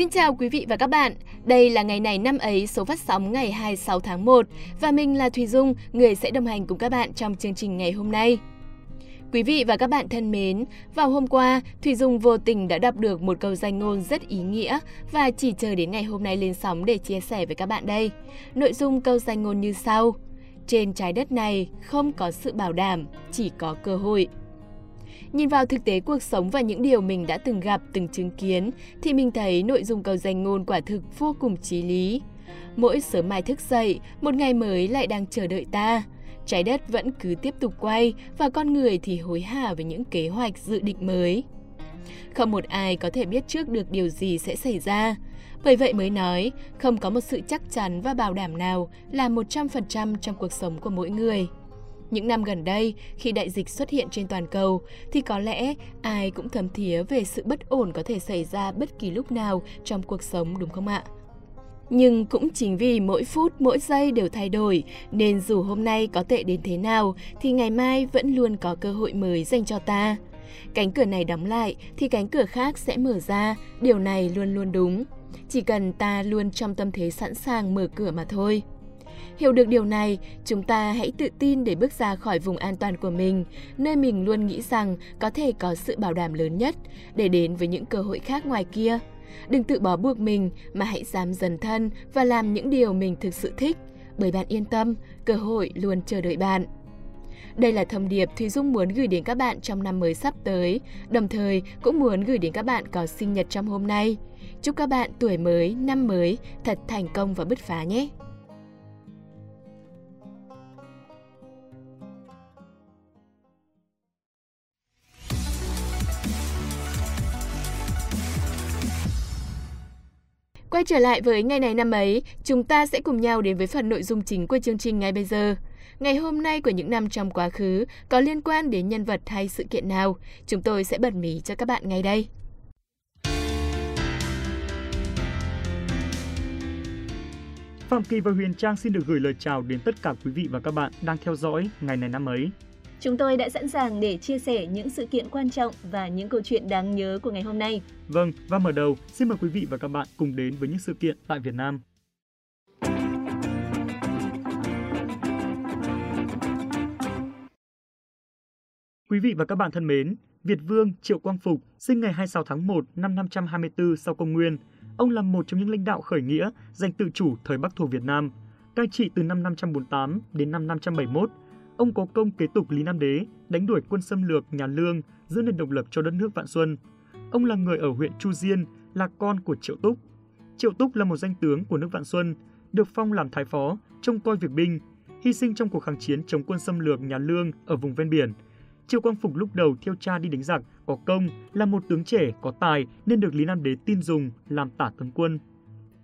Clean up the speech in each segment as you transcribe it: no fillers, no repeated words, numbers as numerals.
Xin chào quý vị và các bạn, đây là Ngày này năm ấy, số phát sóng ngày 26 tháng 1 và mình là Thùy Dung, người sẽ đồng hành cùng các bạn trong chương trình ngày hôm nay. Quý vị và các bạn thân mến, vào hôm qua, Thùy Dung vô tình đã đọc được một câu danh ngôn rất ý nghĩa và chỉ chờ đến ngày hôm nay lên sóng để chia sẻ với các bạn đây. Nội dung câu danh ngôn như sau: trên trái đất này không có sự bảo đảm, chỉ có cơ hội. Nhìn vào thực tế cuộc sống và những điều mình đã từng gặp, từng chứng kiến, thì mình thấy nội dung câu danh ngôn quả thực vô cùng chí lý. Mỗi sớm mai thức dậy, một ngày mới lại đang chờ đợi ta. Trái đất vẫn cứ tiếp tục quay và con người thì hối hả với những kế hoạch dự định mới. Không một ai có thể biết trước được điều gì sẽ xảy ra. Bởi vậy mới nói, không có một sự chắc chắn và bảo đảm nào là 100% trong cuộc sống của mỗi người. Những năm gần đây, khi đại dịch xuất hiện trên toàn cầu, thì có lẽ ai cũng thấm thía về sự bất ổn có thể xảy ra bất kỳ lúc nào trong cuộc sống, đúng không ạ? Nhưng cũng chính vì mỗi phút, mỗi giây đều thay đổi, nên dù hôm nay có tệ đến thế nào, thì ngày mai vẫn luôn có cơ hội mới dành cho ta. Cánh cửa này đóng lại, thì cánh cửa khác sẽ mở ra, điều này luôn luôn đúng. Chỉ cần ta luôn trong tâm thế sẵn sàng mở cửa mà thôi. Hiểu được điều này, chúng ta hãy tự tin để bước ra khỏi vùng an toàn của mình, nơi mình luôn nghĩ rằng có thể có sự bảo đảm lớn nhất, để đến với những cơ hội khác ngoài kia. Đừng tự bó buộc mình mà hãy dám dấn thân và làm những điều mình thực sự thích, bởi bạn yên tâm, cơ hội luôn chờ đợi bạn. Đây là thông điệp Thùy Dung muốn gửi đến các bạn trong năm mới sắp tới, đồng thời cũng muốn gửi đến các bạn có sinh nhật trong hôm nay. Chúc các bạn tuổi mới, năm mới thật thành công và bứt phá nhé! Quay trở lại với Ngày này năm ấy, chúng ta sẽ cùng nhau đến với phần nội dung chính của chương trình ngay bây giờ. Ngày hôm nay của những năm trong quá khứ có liên quan đến nhân vật hay sự kiện nào? Chúng tôi sẽ bật mí cho các bạn ngay đây. Phạm Kỳ và Huyền Trang xin được gửi lời chào đến tất cả quý vị và các bạn đang theo dõi Ngày này năm ấy. Chúng tôi đã sẵn sàng để chia sẻ những sự kiện quan trọng và những câu chuyện đáng nhớ của ngày hôm nay. Vâng, và mở đầu, xin mời quý vị và các bạn cùng đến với những sự kiện tại Việt Nam. Quý vị và các bạn thân mến, Việt Vương Triệu Quang Phục sinh ngày 26 tháng 1 năm 524 sau Công nguyên. Ông là một trong những lãnh đạo khởi nghĩa giành tự chủ thời Bắc thuộc Việt Nam, cai trị từ năm 548 đến năm 571. Ông có công kế tục Lý Nam Đế, đánh đuổi quân xâm lược nhà Lương, giữ nền độc lập cho đất nước Vạn Xuân. Ông là người ở huyện Chu Diên, là con của Triệu Túc. Triệu Túc là một danh tướng của nước Vạn Xuân, được phong làm thái phó, trông coi việc binh, hy sinh trong cuộc kháng chiến chống quân xâm lược nhà Lương ở vùng ven biển. Triệu Quang Phục lúc đầu theo cha đi đánh giặc, có công, là một tướng trẻ có tài nên được Lý Nam Đế tin dùng làm tả tướng quân.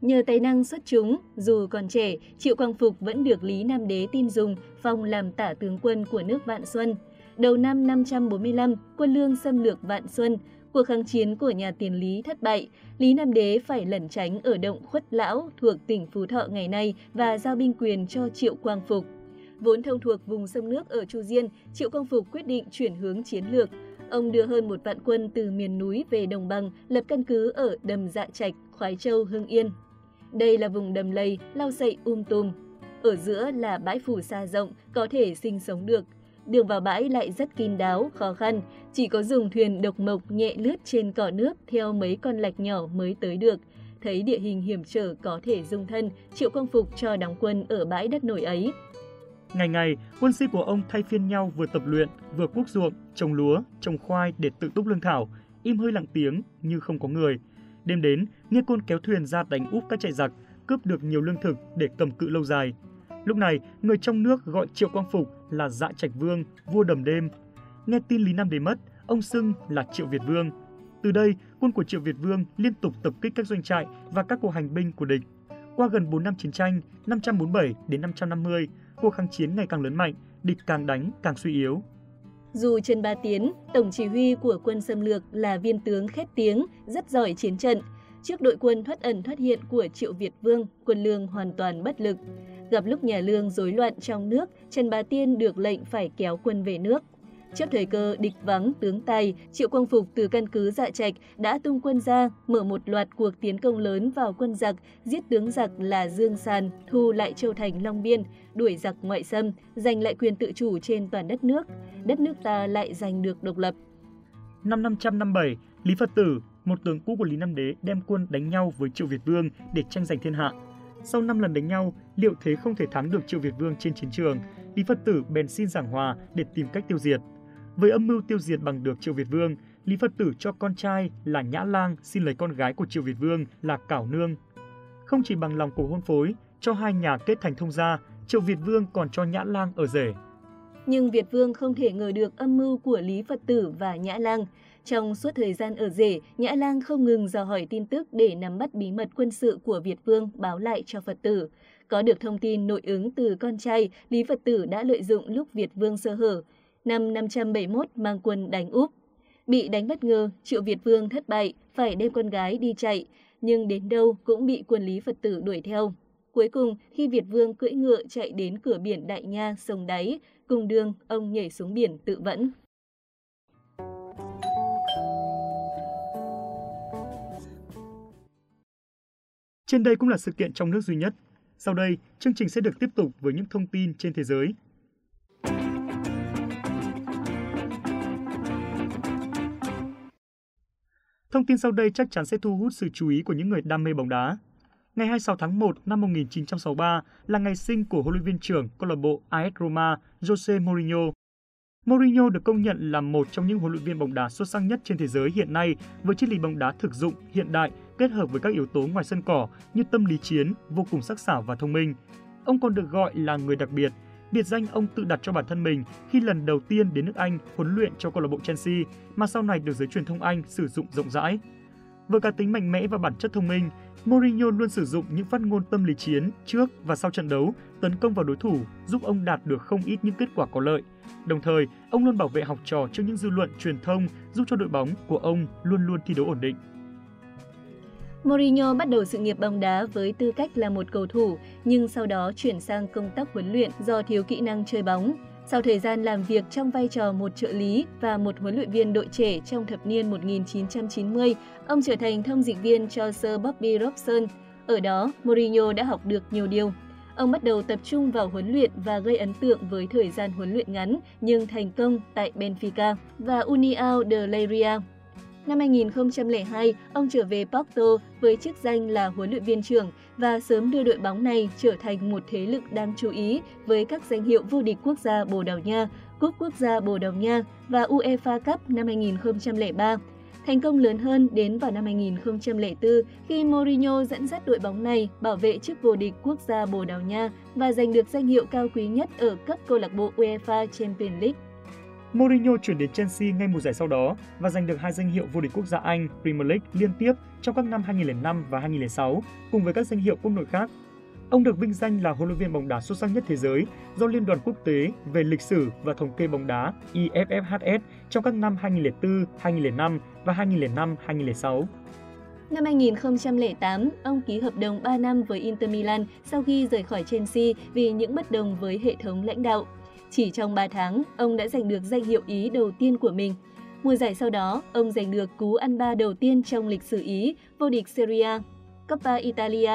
Nhờ tài năng xuất chúng, dù còn trẻ, Triệu Quang Phục vẫn được Lý Nam Đế tin dùng, phong làm tả tướng quân của nước Vạn Xuân. Đầu năm 545, quân Lương xâm lược Vạn Xuân, cuộc kháng chiến của nhà Tiền Lý thất bại. Lý Nam Đế phải lẩn tránh ở động Khuất Lão thuộc tỉnh Phú Thọ ngày nay và giao binh quyền cho Triệu Quang Phục. Vốn thông thuộc vùng sông nước ở Chu Diên, Triệu Quang Phục quyết định chuyển hướng chiến lược. Ông đưa hơn 1.000 quân từ miền núi về đồng bằng, lập căn cứ ở Đầm Dạ Trạch, Khoái Châu, Hưng Yên. Đây là vùng đầm lầy, lau sậy tùm. Ở giữa là bãi phủ sa rộng, có thể sinh sống được. Đường vào bãi lại rất kín đáo, khó khăn. Chỉ có dùng thuyền độc mộc nhẹ lướt trên cỏ nước theo mấy con lạch nhỏ mới tới được. Thấy địa hình hiểm trở có thể dung thân, Triệu Quang Phục cho đóng quân ở bãi đất nổi ấy. Ngày ngày, quân sĩ của ông thay phiên nhau vừa tập luyện, vừa cuốc ruộng, trồng lúa, trồng khoai để tự túc lương thảo, im hơi lặng tiếng như không có người. Đêm đến, nghe côn kéo thuyền ra đánh úp các trại giặc, cướp được nhiều lương thực để cầm cự lâu dài. Lúc này, người trong nước gọi Triệu Quang Phục là Dạ Trạch Vương, vua đầm đêm. Nghe tin Lý Nam Đế mất, ông xưng là Triệu Việt Vương. Từ đây, quân của Triệu Việt Vương liên tục tập kích các doanh trại và các cuộc hành binh của địch. Qua gần 4 năm chiến tranh, 547 đến 550, cuộc kháng chiến ngày càng lớn mạnh, địch càng đánh càng suy yếu. Dù Trần Bá Tiên, tổng chỉ huy của quân xâm lược là viên tướng khét tiếng, rất giỏi chiến trận, trước đội quân thoát ẩn thoát hiện của Triệu Việt Vương, quân Lương hoàn toàn bất lực. Gặp lúc nhà Lương rối loạn trong nước, Trần Bá Tiên được lệnh phải kéo quân về nước. Trước thời cơ địch vắng tướng tài, Triệu Quang Phục từ căn cứ Dạ Trạch đã tung quân ra, mở một loạt cuộc tiến công lớn vào quân giặc, giết tướng giặc là Dương Sàn, thu lại châu thành Long Biên, đuổi giặc ngoại xâm, giành lại quyền tự chủ trên toàn đất nước. Đất nước ta lại giành được độc lập. Năm 557, Lý Phật Tử, một tướng cũ của Lý Nam Đế, đem quân đánh nhau với Triệu Việt Vương để tranh giành thiên hạ. Sau 5 lần đánh nhau, liệu thế không thể thắng được Triệu Việt Vương trên chiến trường, Lý Phật Tử bèn xin giảng hòa để tìm cách tiêu diệt. Với âm mưu tiêu diệt bằng được Triệu Việt Vương, Lý Phật Tử cho con trai là Nhã Lang xin lấy con gái của Triệu Việt Vương là Cảo Nương. Không chỉ bằng lòng của hôn phối, cho hai nhà kết thành thông gia, Triệu Việt Vương còn cho Nhã Lang ở rể. Nhưng Việt Vương không thể ngờ được âm mưu của Lý Phật Tử và Nhã Lang. Trong suốt thời gian ở rể, Nhã Lang không ngừng dò hỏi tin tức để nắm bắt bí mật quân sự của Việt Vương báo lại cho Phật Tử. Có được thông tin nội ứng từ con trai, Lý Phật Tử đã lợi dụng lúc Việt Vương sơ hở. Năm 571 mang quân đánh Úp. Bị đánh bất ngờ, Triệu Việt Vương thất bại, phải đem con gái đi chạy, nhưng đến đâu cũng bị quân Lý Phật Tử đuổi theo. Cuối cùng, khi Việt Vương cưỡi ngựa chạy đến cửa biển Đại Nha, sông Đáy, cùng đường ông nhảy xuống biển tự vẫn. Trên đây cũng là sự kiện trong nước duy nhất. Sau đây, chương trình sẽ được tiếp tục với những thông tin trên thế giới. Thông tin sau đây chắc chắn sẽ thu hút sự chú ý của những người đam mê bóng đá. Ngày 26 tháng 1 năm 1963 là ngày sinh của huấn luyện viên trưởng câu lạc bộ AS Roma Jose Mourinho. Mourinho được công nhận là một trong những huấn luyện viên bóng đá xuất sắc nhất trên thế giới hiện nay với triết lý bóng đá thực dụng, hiện đại, kết hợp với các yếu tố ngoài sân cỏ như tâm lý chiến, vô cùng sắc sảo và thông minh. Ông còn được gọi là người đặc biệt, biệt danh ông tự đặt cho bản thân mình khi lần đầu tiên đến nước Anh huấn luyện cho câu lạc bộ Chelsea mà sau này được giới truyền thông Anh sử dụng rộng rãi. Với cá tính mạnh mẽ và bản chất thông minh, Mourinho luôn sử dụng những phát ngôn tâm lý chiến trước và sau trận đấu, tấn công vào đối thủ, giúp ông đạt được không ít những kết quả có lợi. Đồng thời, ông luôn bảo vệ học trò trước những dư luận truyền thông, giúp cho đội bóng của ông luôn luôn thi đấu ổn định. Mourinho bắt đầu sự nghiệp bóng đá với tư cách là một cầu thủ, nhưng sau đó chuyển sang công tác huấn luyện do thiếu kỹ năng chơi bóng. Sau thời gian làm việc trong vai trò một trợ lý và một huấn luyện viên đội trẻ trong thập niên 1990, ông trở thành thông dịch viên cho Sir Bobby Robson. Ở đó, Mourinho đã học được nhiều điều. Ông bắt đầu tập trung vào huấn luyện và gây ấn tượng với thời gian huấn luyện ngắn nhưng thành công tại Benfica và União de Leiria. Năm 2002, ông trở về Porto với chức danh là huấn luyện viên trưởng và sớm đưa đội bóng này trở thành một thế lực đáng chú ý với các danh hiệu vô địch quốc gia Bồ Đào Nha, Cúp Quốc gia Bồ Đào Nha và UEFA Cup năm 2003. Thành công lớn hơn đến vào năm 2004 khi Mourinho dẫn dắt đội bóng này bảo vệ chức vô địch quốc gia Bồ Đào Nha và giành được danh hiệu cao quý nhất ở cấp câu lạc bộ UEFA Champions League. Mourinho chuyển đến Chelsea ngay mùa giải sau đó và giành được hai danh hiệu vô địch quốc gia Anh Premier League liên tiếp trong các năm 2005 và 2006 cùng với các danh hiệu quốc nội khác. Ông được vinh danh là huấn luyện viên bóng đá xuất sắc nhất thế giới do Liên đoàn Quốc tế về lịch sử và thống kê bóng đá IFFHS trong các năm 2004, 2005 và 2005-2006. Năm 2008, ông ký hợp đồng 3 năm với Inter Milan sau khi rời khỏi Chelsea vì những bất đồng với hệ thống lãnh đạo. Chỉ trong 3 tháng, ông đã giành được danh hiệu Ý đầu tiên của mình. Mùa giải sau đó, ông giành được cú ăn ba đầu tiên trong lịch sử Ý, vô địch Serie A, Coppa Italia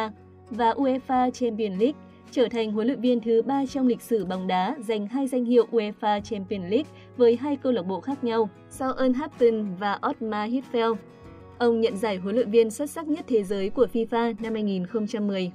và UEFA Champions League, trở thành huấn luyện viên thứ 3 trong lịch sử bóng đá giành hai danh hiệu UEFA Champions League với hai câu lạc bộ khác nhau, sau Southampton và Ottmar Hitzfeld. Ông nhận giải huấn luyện viên xuất sắc nhất thế giới của FIFA năm 2010.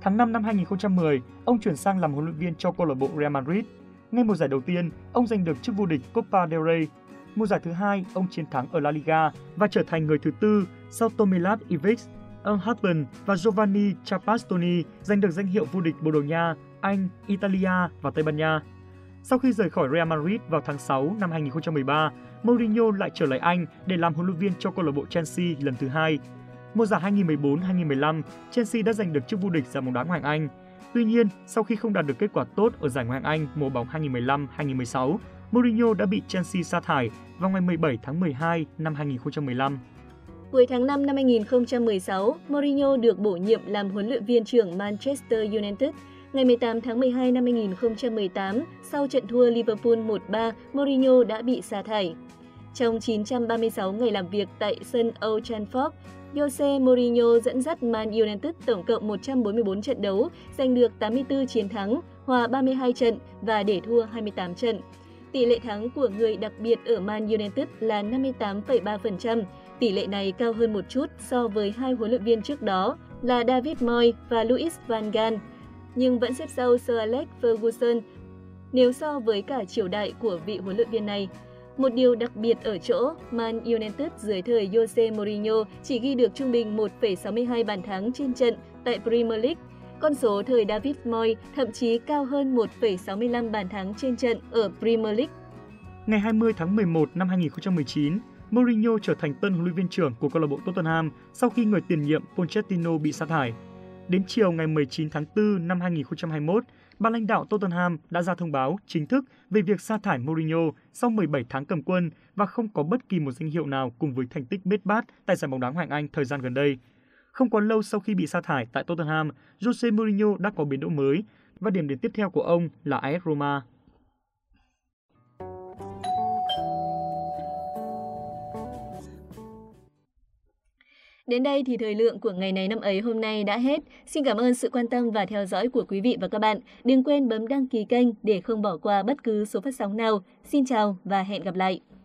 Tháng 5 năm 2010, ông chuyển sang làm huấn luyện viên cho câu lạc bộ Real Madrid. Ngay mùa giải đầu tiên, ông giành được chức vô địch Copa del Rey. Mùa giải thứ hai, ông chiến thắng ở La Liga và trở thành người thứ tư sau Tomislav Ivic, ông Hutton và Giovanni Trapattoni giành được danh hiệu vô địch Bồ Đào Nha, Anh, Italia và Tây Ban Nha. Sau khi rời khỏi Real Madrid vào tháng 6 năm 2013, Mourinho lại trở lại Anh để làm huấn luyện viên cho câu lạc bộ Chelsea lần thứ hai. Mùa giải 2014-2015, Chelsea đã giành được chức vô địch giải bóng đá ngoại hạng Anh. Tuy nhiên, sau khi không đạt được kết quả tốt ở giải ngoại hạng Anh mùa bóng 2015-2016, Mourinho đã bị Chelsea sa thải vào ngày 17 tháng 12 năm 2015. Cuối tháng 5 năm 2016, Mourinho được bổ nhiệm làm huấn luyện viên trưởng Manchester United. Ngày 18 tháng 12 năm 2018, sau trận thua Liverpool 1-3, Mourinho đã bị sa thải. Trong 936 ngày làm việc tại sân Old Trafford, Jose Mourinho dẫn dắt Man United tổng cộng 144 trận đấu, giành được 84 chiến thắng, hòa 32 trận và để thua 28 trận. Tỷ lệ thắng của người đặc biệt ở Man United là 58,3%. Tỷ lệ này cao hơn một chút so với hai huấn luyện viên trước đó là David Moyes và Louis van Gaal, nhưng vẫn xếp sau Sir Alex Ferguson nếu so với cả triều đại của vị huấn luyện viên này. Một điều đặc biệt ở chỗ, Man United dưới thời Jose Mourinho chỉ ghi được trung bình 1,62 bàn thắng trên trận tại Premier League. Con số thời David Moyes thậm chí cao hơn 1,65 bàn thắng trên trận ở Premier League. Ngày 20 tháng 11 năm 2019, Mourinho trở thành tân huấn luyện viên trưởng của câu lạc bộ Tottenham sau khi người tiền nhiệm Pochettino bị sa thải. Đến chiều ngày 19 tháng 4 năm 2021, ban lãnh đạo Tottenham đã ra thông báo chính thức về việc sa thải Mourinho sau 17 tháng cầm quân và không có bất kỳ một danh hiệu nào cùng với thành tích bết bát tại giải bóng đá Ngoại hạng Anh thời gian gần đây. Không quá lâu sau khi bị sa thải tại Tottenham, Jose Mourinho đã có biến động mới và điểm đến tiếp theo của ông là AS Roma. Đến đây thì thời lượng của ngày này năm ấy hôm nay đã hết. Xin cảm ơn sự quan tâm và theo dõi của quý vị và các bạn. Đừng quên bấm đăng ký kênh để không bỏ qua bất cứ số phát sóng nào. Xin chào và hẹn gặp lại!